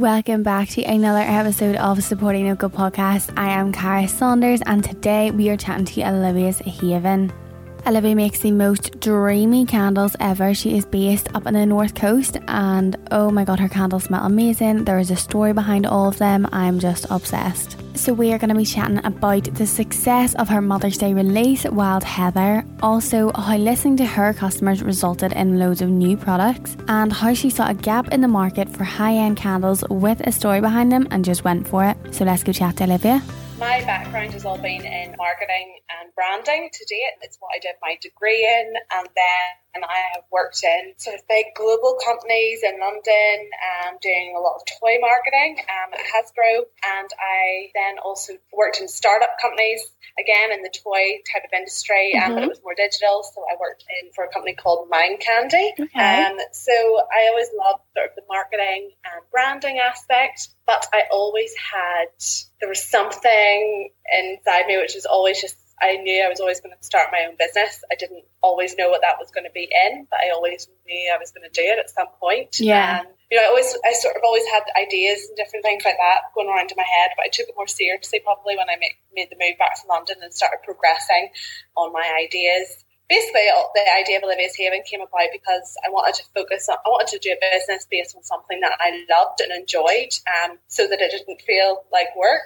Welcome back to another episode of Supporting Local Podcast. I am Cara Saunders and today we are chatting to Olivia's Haven. Olivia makes the most dreamy candles ever. She is based up on the North Coast and oh my god, her candles smell amazing. There is a story behind all of them. I'm just obsessed. So we are going to be chatting about the success of her Mother's Day release, Wild Heather, also how listening to her customers resulted in loads of new products, and how she saw a gap in the market for high-end candles with a story behind them and just went for it. So let's go chat to Olivia. My background has all been in marketing and branding to date. It's what I did my degree in, and then I have worked in sort of big global companies in London, doing a lot of toy marketing at Hasbro, and I then also worked in startup companies, again in the toy type of industry, but it was more digital, so I worked in for a company called Mind Candy. Okay. So I always loved sort of the marketing and branding aspect, but I always had, there was something inside me which was always just, I knew I was always going to start my own business. I didn't always know what that was going to be in, but I always knew I was going to do it at some point. Yeah. I sort of always had ideas and different things like that going around in my head, but I took it more seriously probably when I made the move back to London and started progressing on my ideas. Basically, the idea of Olivia's Haven came about because I wanted to do a business based on something that I loved and enjoyed, so that it didn't feel like work.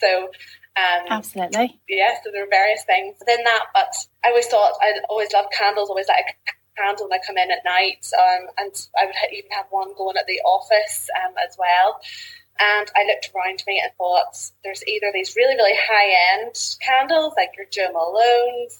So absolutely. Yeah, so there were various things within that, but I always loved candles, always like a candle when I come in at night, and I would even have one going at the office as well. And I looked around me and thought, there's either these really, really high-end candles, like your Jo Malone's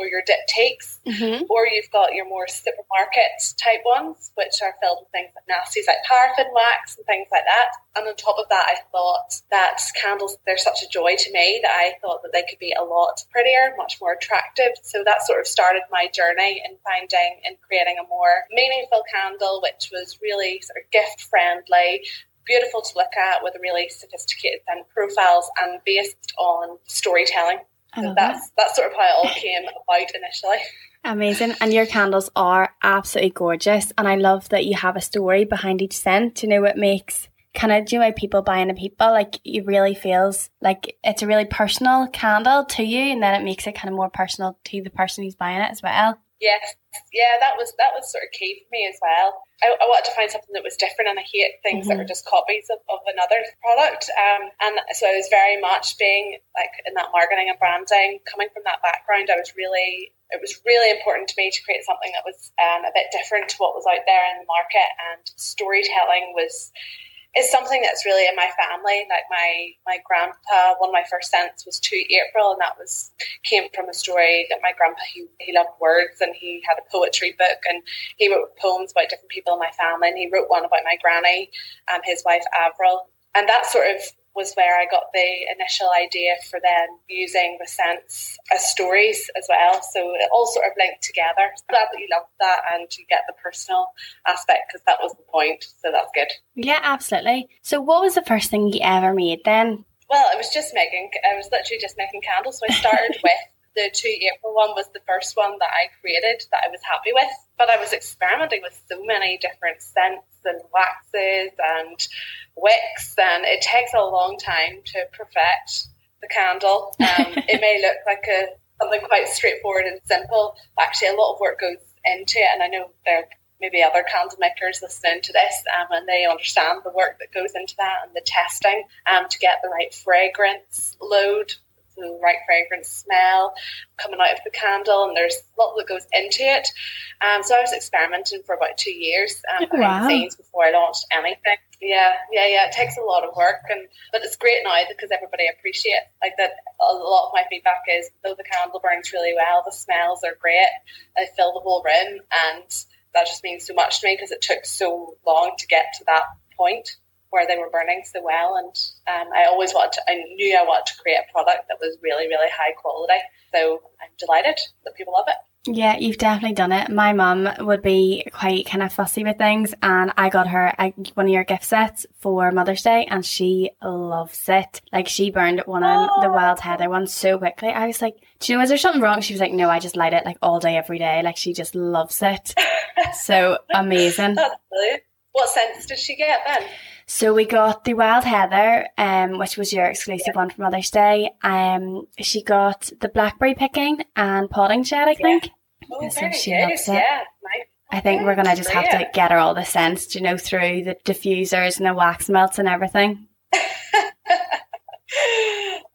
or your Diptyques, or you've got your more supermarket-type ones, which are filled with things like nasties, like paraffin wax and things like that. And on top of that, I thought that candles, they're such a joy to me that I thought that they could be a lot prettier, much more attractive. So that sort of started my journey in finding and creating a more meaningful candle, which was really sort of gift-friendly, beautiful to look at with really sophisticated profiles and based on storytelling. So that's sort of how it all came about initially. Amazing. And your candles are absolutely gorgeous. And I love that you have a story behind each scent. You know, it makes kind of, do you know, people buying a people, like it really feels like it's a really personal candle to you, and then it makes it kind of more personal to the person who's buying it as well. Yes, yeah, that was sort of key for me as well. I wanted to find something that was different, and I hate things that were just copies of another product. And so I was very much being like in that marketing and branding, coming from that background, it was really important to me to create something that was a bit different to what was out there in the market, and storytelling is something that's really in my family. Like my grandpa, one of my first scents was To April, and that came from a story that my grandpa, he loved words, and he had a poetry book, and he wrote poems about different people in my family, and he wrote one about my granny and his wife Avril, and that sort of was where I got the initial idea for them using the scents as stories as well. So it all sort of linked together. So glad that you loved that and you get the personal aspect, because that was the point. So that's good. Yeah, absolutely. So what was the first thing you ever made then? Well, I was literally just making candles. So I started with the 2 April one was the first one that I created that I was happy with, but I was experimenting with so many different scents and waxes and wicks, and it takes a long time to perfect the candle. It may look like something quite straightforward and simple, but actually a lot of work goes into it, and I know there maybe other candle makers listening to this, and they understand the work that goes into that and the testing to get the right fragrance load, the right fragrance smell coming out of the candle, and there's a lot that goes into it. So I was experimenting for about 2 years behind the scenes before I launched anything. Yeah. It takes a lot of work, but it's great now because everybody appreciates like that. A lot of my feedback is, though the candle burns really well, the smells are great, they fill the whole room, and that just means so much to me because it took so long to get to that point where they were burning so well. And I knew I wanted to create a product that was really, really high quality. So I'm delighted that people love it. Yeah, you've definitely done it. My mum would be quite kind of fussy with things, and I got her one of your gift sets for Mother's Day, and she loves it. Like, she burned one of the Wild Heather ones so quickly. I was like, do you know, is there something wrong? She was like, no, I just light it like all day, every day. Like, she just loves it. So amazing. That's brilliant. What scents did she get then? So we got the Wild Heather, which was your exclusive one for Mother's Day. She got the blackberry picking and potting shed, I think. Oh, so she loves it. Yeah. I think we're going to just have to get her all the scents, you know, through the diffusers and the wax melts and everything.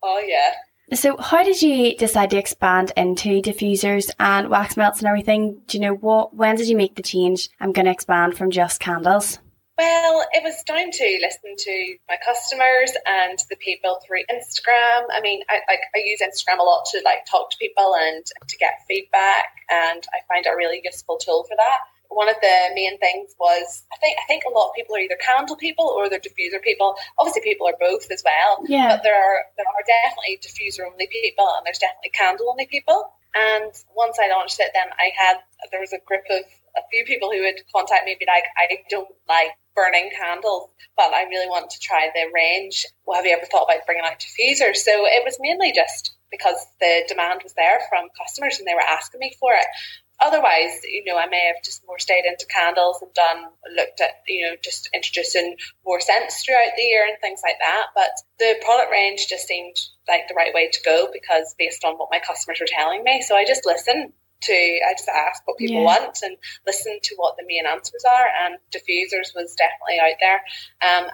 Oh, yeah. So how did you decide to expand into diffusers and wax melts and everything? Do you know what? When did you make the change? I'm going to expand from just candles. Well, it was down to listen to my customers and the people through Instagram. I mean, I use Instagram a lot to like talk to people and to get feedback, and I find it a really useful tool for that. One of the main things was I think a lot of people are either candle people or they're diffuser people. Obviously, people are both as well. Yeah. But there are definitely diffuser only people, and there's definitely candle only people. And once I launched it, then there was a group of a few people who would contact me and be like, I don't like burning candles, but I really want to try the range. Well, have you ever thought about bringing out diffusers? So it was mainly just because the demand was there from customers and they were asking me for it. Otherwise, you know, I may have just more stayed into candles and looked at, you know, just introducing more scents throughout the year and things like that. But the product range just seemed like the right way to go because based on what my customers were telling me. So I just asked what people want and listen to what the main answers are, and diffusers was definitely out there,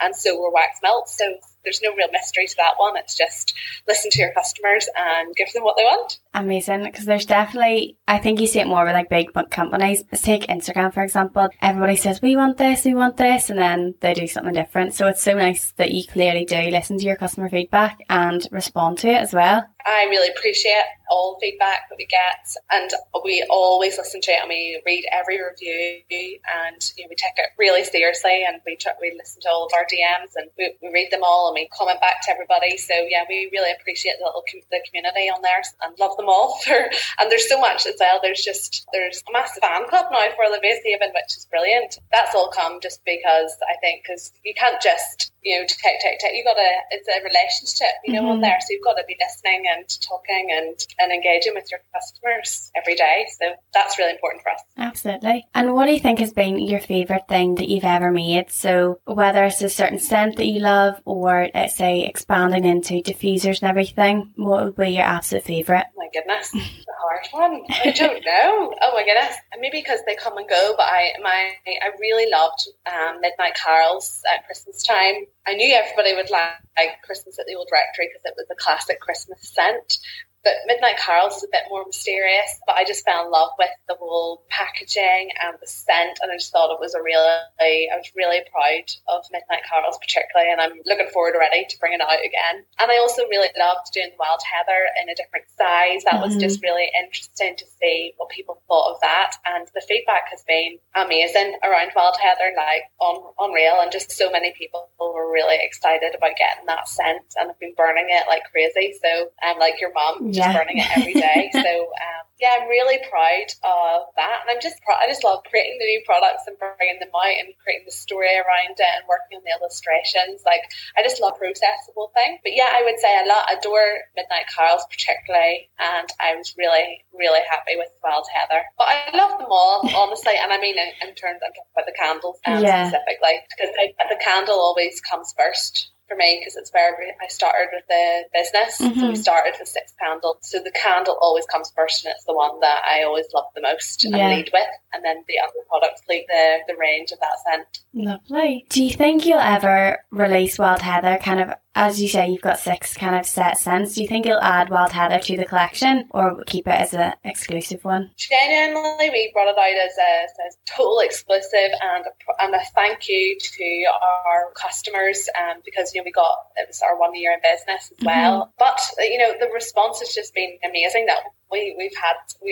and so were wax melts. So there's no real mystery to that one. It's just listen to your customers and give them what they want. Amazing, because there's definitely, I think you see it more with like big companies. Let's take Instagram, for example. Everybody says, we want this, and then they do something different. So it's so nice that you clearly do listen to your customer feedback and respond to it as well. I really appreciate all the feedback that we get, and we always listen to it, and we read every review, and you know, we take it really seriously, and we listen to all of our DMs, and we read them all, and we comment back to everybody. So yeah, we really appreciate the community on there and love them all. And there's so much as well. There's a massive fan club now for Olivia's Haven, which is brilliant. That's all come just because I think you can't just, you know, take. It's a relationship, you know, on there. So you've got to be listening and talking and engaging with your customers every day. So that's really important for us. Absolutely. And what do you think has been your favourite thing that you've ever made? So whether it's a certain scent that you love, or let's say expanding into diffusers and everything, what would be your absolute favourite? Oh my goodness, it's a hard one. I don't know. Oh my goodness. Maybe because they come and go, but I really loved Midnight Carols at Christmas time. I knew everybody would like Christmas at the Old Rectory because it was a classic Christmas scent. But Midnight Carols is a bit more mysterious, but I just fell in love with the whole packaging and the scent, and I just thought I was really proud of Midnight Carols particularly, and I'm looking forward already to bringing it out again. And I also really loved doing Wild Heather in a different size. That was just really interesting to see what people thought of that, and the feedback has been amazing around Wild Heather, like unreal, and just so many people were really excited about getting that scent and have been burning it like crazy. So like your mum. Just burning it every day. So yeah, I'm really proud of that, and I just love creating the new products and bringing them out and creating the story around it and working on the illustrations. Like I just love process the whole thing. But yeah, I would say adore Midnight Carols particularly, and I was really, really happy with Wild Heather. But I love them all, honestly, and I mean I'm talking about the candles specifically, because the candle always comes first for me, because it's where I started with the business. So we started with 6 candles, so the candle always comes first, and it's the one that I always love the most and lead with, and then the other products lead the range of that scent. Lovely. Do you think you'll ever release Wild Heather, kind of, as you say, you've got 6 kind of set scents? Do you think you'll add Wild Heather to the collection, or keep it as an exclusive one? Genuinely, we brought it out as total exclusive and a thank you to our customers, because you know, it was our 1 year in business as well. But you know, the response has just been amazing. That we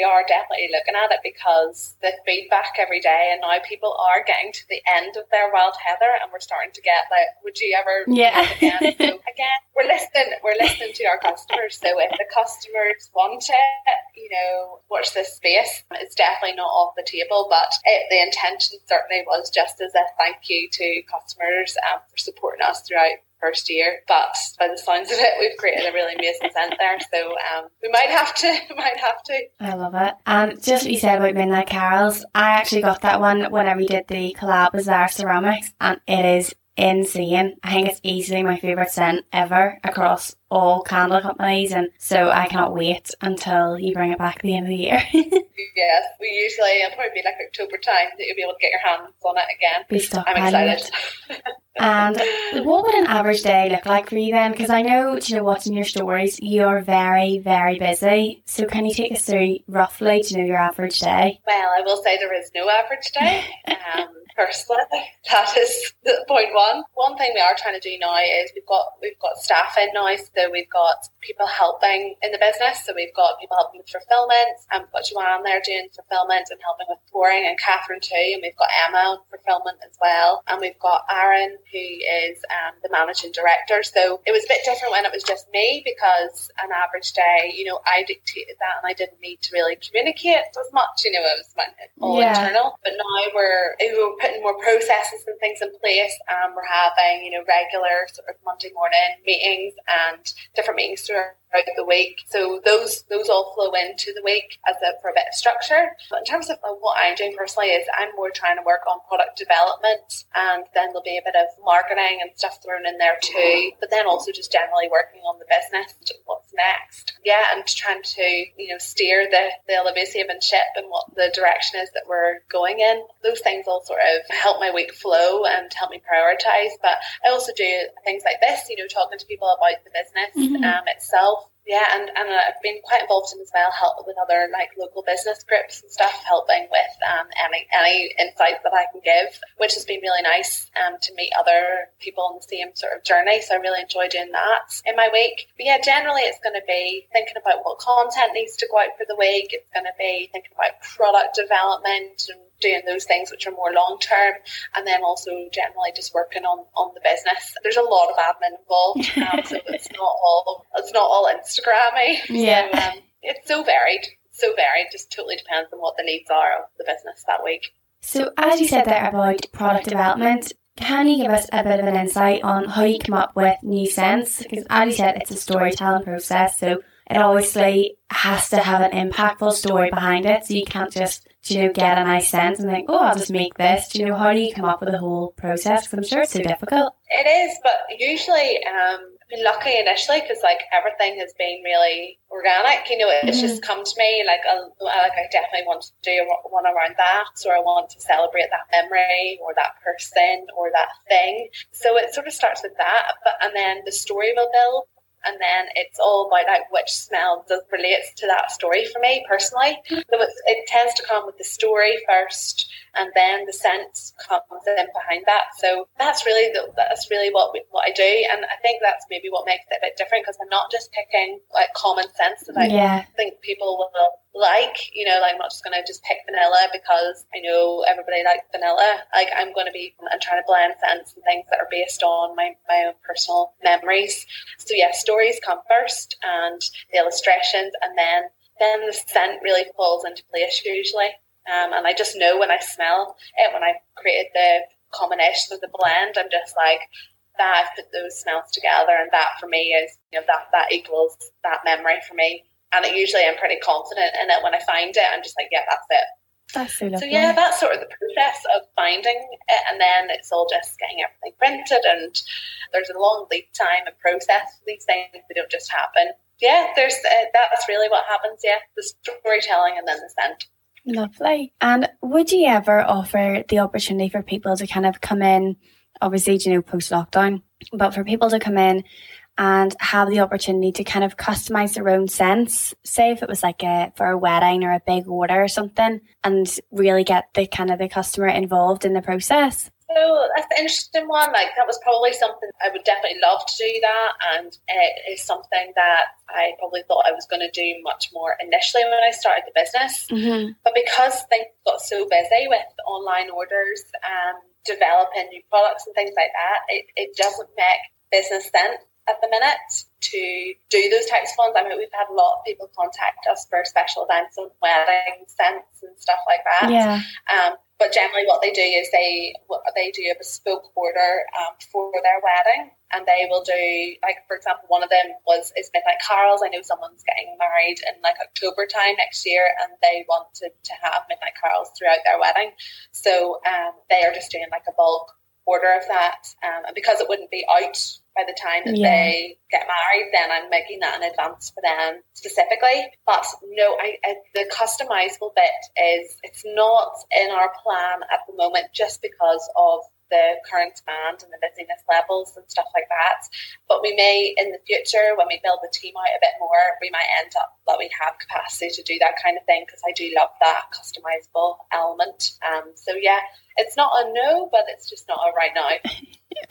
are definitely looking at it because the feedback every day, and now people are getting to the end of their Wild Heather, and we're starting to get like, would you ever do it again? So again, we're listening to our customers. So if the customers want it, you know, watch this space. It's definitely not off the table, but the intention certainly was just as a thank you to customers for supporting us throughout first year. But by the sounds of it, we've created a really amazing scent there, so we might have to. I love it. Just what you said about Midnight Carols, I actually got that one whenever we did the collab Bazaar Ceramics, and it is insane. I think it's easily my favourite scent ever across all candle companies, and so I cannot wait until you bring it back at the end of the year. Yes, we usually, it'll probably be like October time that you'll be able to get your hands on it again. I'm excited. And what would an average day look like for you then? Because I know, do you know what, in your stories, you are very, very busy. So can you take us through roughly, do you know, your average day? Well, I will say there is no average day. Personally, that is point one. One thing we are trying to do now is we've got staff in now, so we've got people helping in the business. So we've got people helping with fulfillment, and we've got Joanne there doing fulfillment and helping with pouring, and Catherine too, and we've got Emma on fulfillment as well, and we've got Aaron, who is the managing director. So it was a bit different when it was just me, because an average day, you know, I dictated that and I didn't need to really communicate as much. You know, it was all internal. But now we're putting more processes and things in place, and we're having, you know, regular sort of Monday morning meetings and different meetings throughout the week, so those all flow into the week for a bit of structure. But in terms of what I'm doing personally, is I'm more trying to work on product development, and then there'll be a bit of marketing and stuff thrown in there too, but then also just generally working on the business, what's next, and trying to, you know, steer the Olivia's Haven ship and what the direction is that we're going in. Those things all sort of help my week flow and help me prioritize. But I also do things like this, you know, talking to people about the business itself. And I've been quite involved in as well, help with other like local business groups and stuff, helping with any insights that I can give, which has been really nice to meet other people on the same sort of journey. So I really enjoy doing that in my week. But yeah, generally it's going to be thinking about what content needs to go out for the week. It's going to be thinking about product development and doing those things which are more long term, and then also generally just working on the business. There's a lot of admin involved, so it's not all Instagrammy. Yeah, so, it's so varied. Just totally depends on what the needs are of the business that week. So as you said there about product development, can you give us a bit of an insight on how you come up with new scents? Because as you said, it's a storytelling process, so it obviously has to have an impactful story behind it. So you can't just, you know, get a nice scent and think, oh, I'll just make this. Do you know, how do you come up with the whole process? Because I'm sure it's so difficult. It is, but usually I've been lucky initially, because like everything has been really organic. You know, it's just come to me like I definitely want to do one around that, or I want to celebrate that memory or that person or that thing. So it sort of starts with that, and then the story will build. And then it's all about like which smell relates to that story for me personally. So it tends to come with the story first, and then the scent comes in behind that. So that's really what I do, and I think that's maybe what makes it a bit different, because I'm not just picking like common scents that I think people will like. You know, like I'm not just going to just pick vanilla because I know everybody likes vanilla. Like I'm going to be and trying to blend scents and things that are based on my own personal memories. So yeah, stories come first, and the illustrations, and then the scent really falls into place usually. And I just know when I smell it, when I created the combination of the blend, I'm just like, that I've put those smells together, and that for me is, you know, that equals that memory for me. And it usually, I'm pretty confident in it when I find it. I'm just like, yeah, that's it. That's so lovely. So yeah, that's sort of the process of finding it, and then it's all just getting everything printed, and there's a long lead time and process. These things, they don't just happen. Yeah, there's that's really what happens. Yeah, the storytelling and then the scent. Lovely. And would you ever offer the opportunity for people to kind of come in, obviously, you know, post-lockdown, but for people to come in and have the opportunity to kind of customise their own scents, say if it was like for a wedding or a big order or something, and really get the kind of the customer involved in the process? So that's an interesting one. Like that was probably something I would definitely love to do that, and it is something that I probably thought I was going to do much more initially when I started the business. Mm-hmm. But because things got so busy with online orders and developing new products and things like that, it doesn't make business sense at the minute to do those types of ones. I mean, we've had a lot of people contact us for special events and wedding scents and stuff like that. Yeah. But generally what they do is they do a bespoke order for their wedding, and they will do, like, for example, one of them is Midnight Carols. I know someone's getting married in like October time next year, and they wanted to have Midnight Carols throughout their wedding. So they are just doing like a bulk order of that. And because it wouldn't be out by the time that they get married, then I'm making that in advance for them specifically. But no, I the customizable bit is, it's not in our plan at the moment just because of the current demand and the busyness levels and stuff like that. But we may in the future, when we build the team out a bit more, we might end up that we have capacity to do that kind of thing, because I do love that customizable element. So yeah, it's not a no, but it's just not a right now.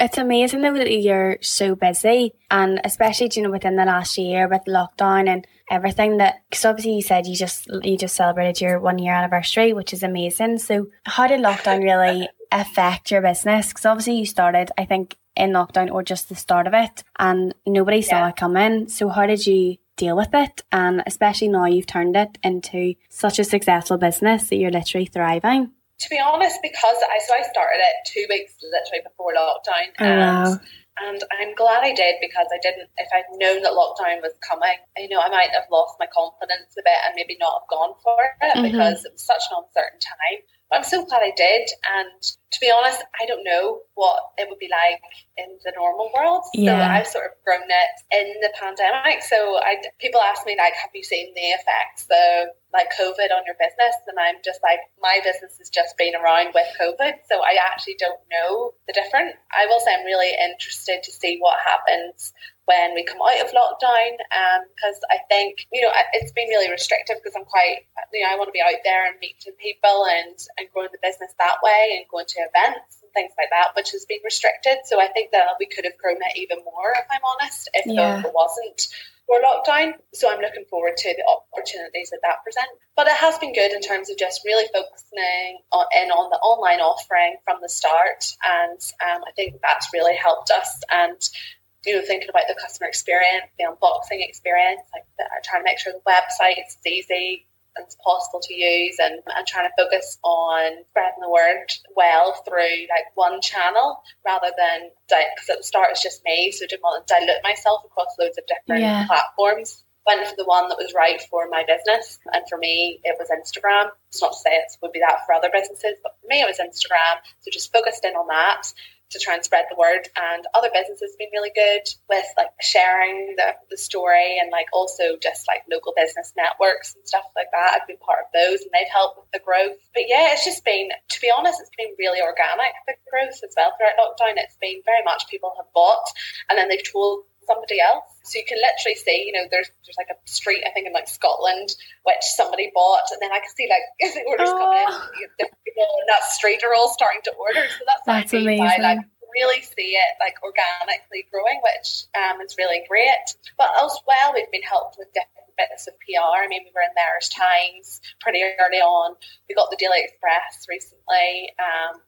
It's amazing though that you're so busy, and especially, you know, within the last year with lockdown and everything, that because obviously you said you just celebrated your 1 year anniversary, which is amazing. So how did lockdown really affect your business? Because obviously you started, I think, in lockdown or just the start of it, and nobody saw it coming. So how did you deal with it? And especially now you've turned it into such a successful business that you're literally thriving. To be honest, because I started it 2 weeks literally before lockdown, and I'm glad I did, because I didn't. If I'd known that lockdown was coming, you know, I might have lost my confidence a bit and maybe not have gone for it, because it was such an uncertain time. But I'm so glad I did, and to be honest, I don't know what it would be like in the normal world. So I've sort of grown it in the pandemic. So people ask me, like, have you seen the effects of, like, COVID on your business? And I'm just like, my business has just been around with COVID, so I actually don't know the difference. I will say I'm really interested to see what happens when we come out of lockdown, because I think, you know, it's been really restrictive, because I'm quite, you know, I want to be out there and meeting people and growing the business that way and going to events and things like that, which has been restricted. So I think that we could have grown that even more, if I'm honest, if there wasn't for lockdown. So I'm looking forward to the opportunities that present. But it has been good in terms of just really focusing on the online offering from the start, and I think that's really helped us. And you know, thinking about the customer experience, the unboxing experience, like trying to make sure the website is easy and it's possible to use, and trying to focus on spreading the word well through like one channel rather than, because at the start it's just me, so I didn't want to dilute myself across loads of different platforms. Went for the one that was right for my business, and for me it was Instagram. It's not to say it would be that for other businesses, but for me it was Instagram, so just focused in on that to try and spread the word. And other businesses have been really good with like sharing the story, and like also just like local business networks and stuff like that. I've been part of those, and they've helped with the growth. But yeah, it's just been, to be honest, it's been really organic, the growth as well throughout lockdown. It's been very much people have bought and then they've told somebody else. So you can literally see, you know, there's like a street, I think in like Scotland, which somebody bought, and then I can see like the orders coming in, you know, people in that street are all starting to order. So that's amazing. I like really see it like organically growing, which is really great. But as well, we've been helped with different bits of PR. I mean, we were in Irish Times pretty early on. We got the Daily Express recently.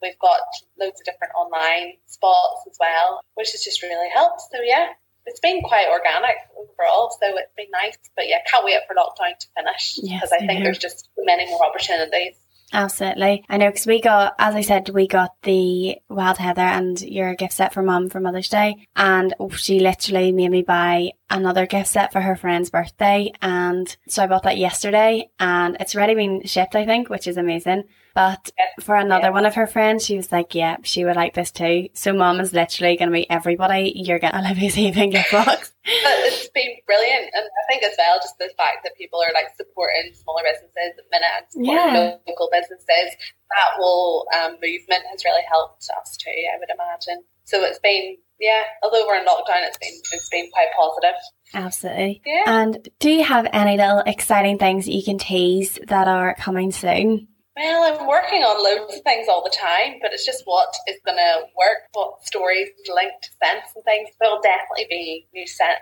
We've got loads of different online spots as well, which has just really helped. So yeah. It's been quite organic overall, so it's been nice. But yeah, can't wait for lockdown to finish, because I think there's just many more opportunities. Absolutely. I know, because we got, as I said, we got the Wild Heather and your gift set for Mum for Mother's Day, and she literally made me buy another gift set for her friend's birthday, and so I bought that yesterday, and it's already been shipped, I think, which is amazing. But for another one of her friends, she was like, yeah, she would like this too. So Mum is literally going to be everybody. You're getting Olivia's Haven gift box. It's been brilliant. And I think as well, just the fact that people are like supporting smaller businesses at the minute, and supporting local businesses, that whole movement has really helped us too, I would imagine. So it's been, although we're in lockdown, it's been quite positive. Absolutely. Yeah. And do you have any little exciting things that you can tease that are coming soon? Well, I'm working on loads of things all the time, but it's just what is going to work, what stories link to scents and things. There'll definitely be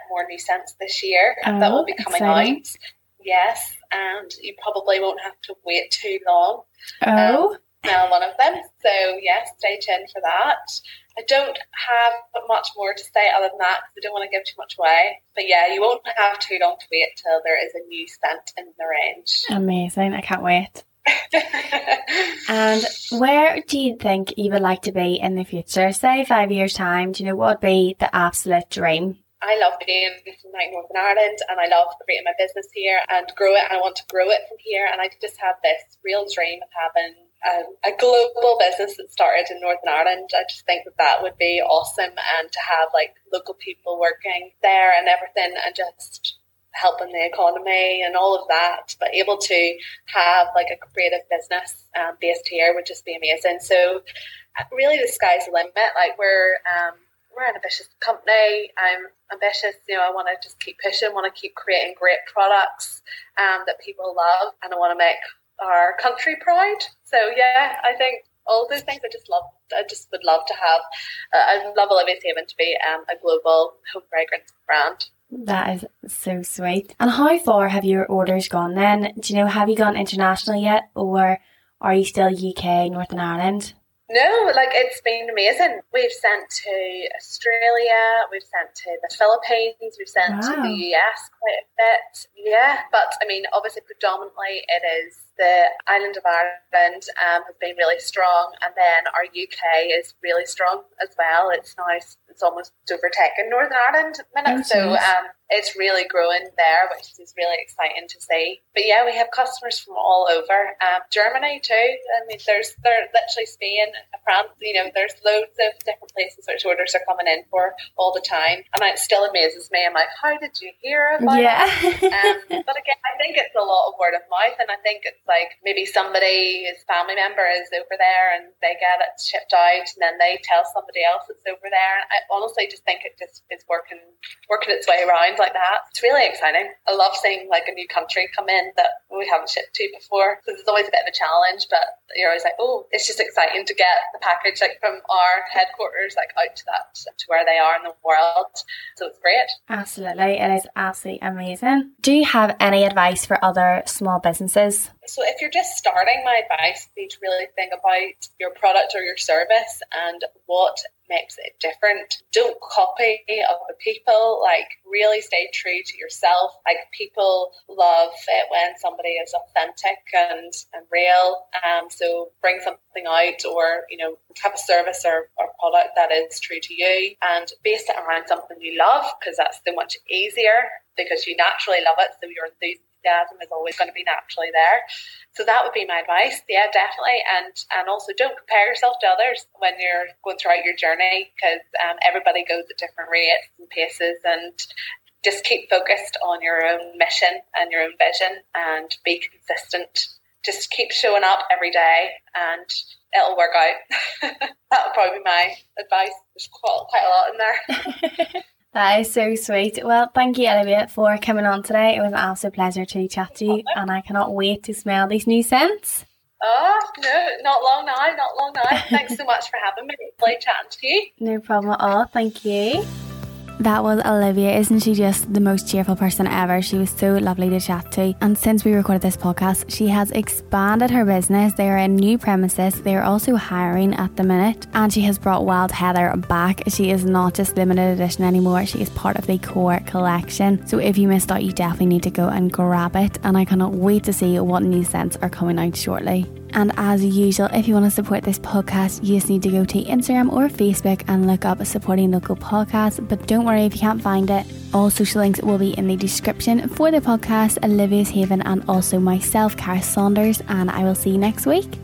more new scents this year that will be coming out. Yes, and you probably won't have to wait too long. Smell one of them. So, yes, stay tuned for that. I don't have much more to say other than that, because I don't want to give too much away. But yeah, you won't have too long to wait till there is a new scent in the range. Amazing. I can't wait. And where do you think you would like to be in the future, say 5 years time? Do you know what would be the absolute dream? I love being from like Northern Ireland, and I love creating my business here and grow it, and I want to grow it from here, and I just have this real dream of having a global business that started in Northern Ireland. I just think that would be awesome, and to have like local people working there and everything, and just helping the economy and all of that, but able to have like a creative business based here would just be amazing. So really the sky's the limit. Like we're an ambitious company. I'm ambitious, you know. I want to just keep pushing, want to keep creating great products that people love, and I want to make our country proud. So yeah, I think all those things I just would love to have. I love Olivia's Haven to be a global home fragrance brand. That is so sweet. And how far have your orders gone then? Do you know, have you gone international yet, or are you still UK, Northern Ireland? No, like it's been amazing. We've sent to Australia, we've sent to the Philippines, we've sent to the US quite a bit. Yeah, but I mean, obviously predominantly it is the island of Ireland has been really strong, and then our UK is really strong as well. It's nice. It's almost overtaken Northern Ireland at the minute, it's really growing there, which is really exciting to see. But yeah, we have customers from all over, Germany too. I mean, there's literally Spain, France. You know, there's loads of different places which orders are coming in for all the time, and it still amazes me. I'm like, how did you hear about it? But again, I think it's a lot of word of mouth, and I think it's like maybe somebody's family member is over there, and they get it shipped out, and then they tell somebody else it's over there. And I honestly just think it just is working its way around like that. It's really exciting. I love seeing like a new country come in that we haven't shipped to before, because it's always a bit of a challenge. But you're always like, oh, it's just exciting to get the package like from our headquarters like out to that to where they are in the world. So it's great. Absolutely, it is absolutely amazing. Do you have any advice for other small businesses? So if you're just starting, my advice would be to really think about your product or your service and what makes it different. Don't copy other people. Like, really stay true to yourself. Like, people love it when somebody is authentic and real. So bring something out, or, you know, have a service or product that is true to you, and base it around something you love, because that's so much easier, because you naturally love it, so you're enthusiastic is always going to be naturally there. So that would be my advice. Yeah, definitely. And also don't compare yourself to others when you're going throughout your journey, because everybody goes at different rates and paces, and just keep focused on your own mission and your own vision, and be consistent. Just keep showing up every day and it'll work out. That would probably be my advice. There's quite a lot in there. That is so sweet. Well, thank you, Olivia, for coming on today. It was an absolute pleasure to chat to you, and I cannot wait to smell these new scents. Oh, no, not long now. Thanks so much for having me. It's lovely chatting to you. No problem at all. Thank you. That was Olivia. Isn't she just the most cheerful person ever? She was so lovely to chat to. And since we recorded this podcast, she has expanded her business. They are in new premises. They are also hiring at the minute. And she has brought Wild Heather back. She is not just limited edition anymore. She is part of the core collection. So if you missed out, you definitely need to go and grab it. And I cannot wait to see what new scents are coming out shortly. And as usual, if you want to support this podcast, you just need to go to Instagram or Facebook and look up Supporting Local Podcasts. But don't worry if you can't find it. All social links will be in the description for the podcast, Olivia's Haven, and also myself, Cara Saunders. And I will see you next week.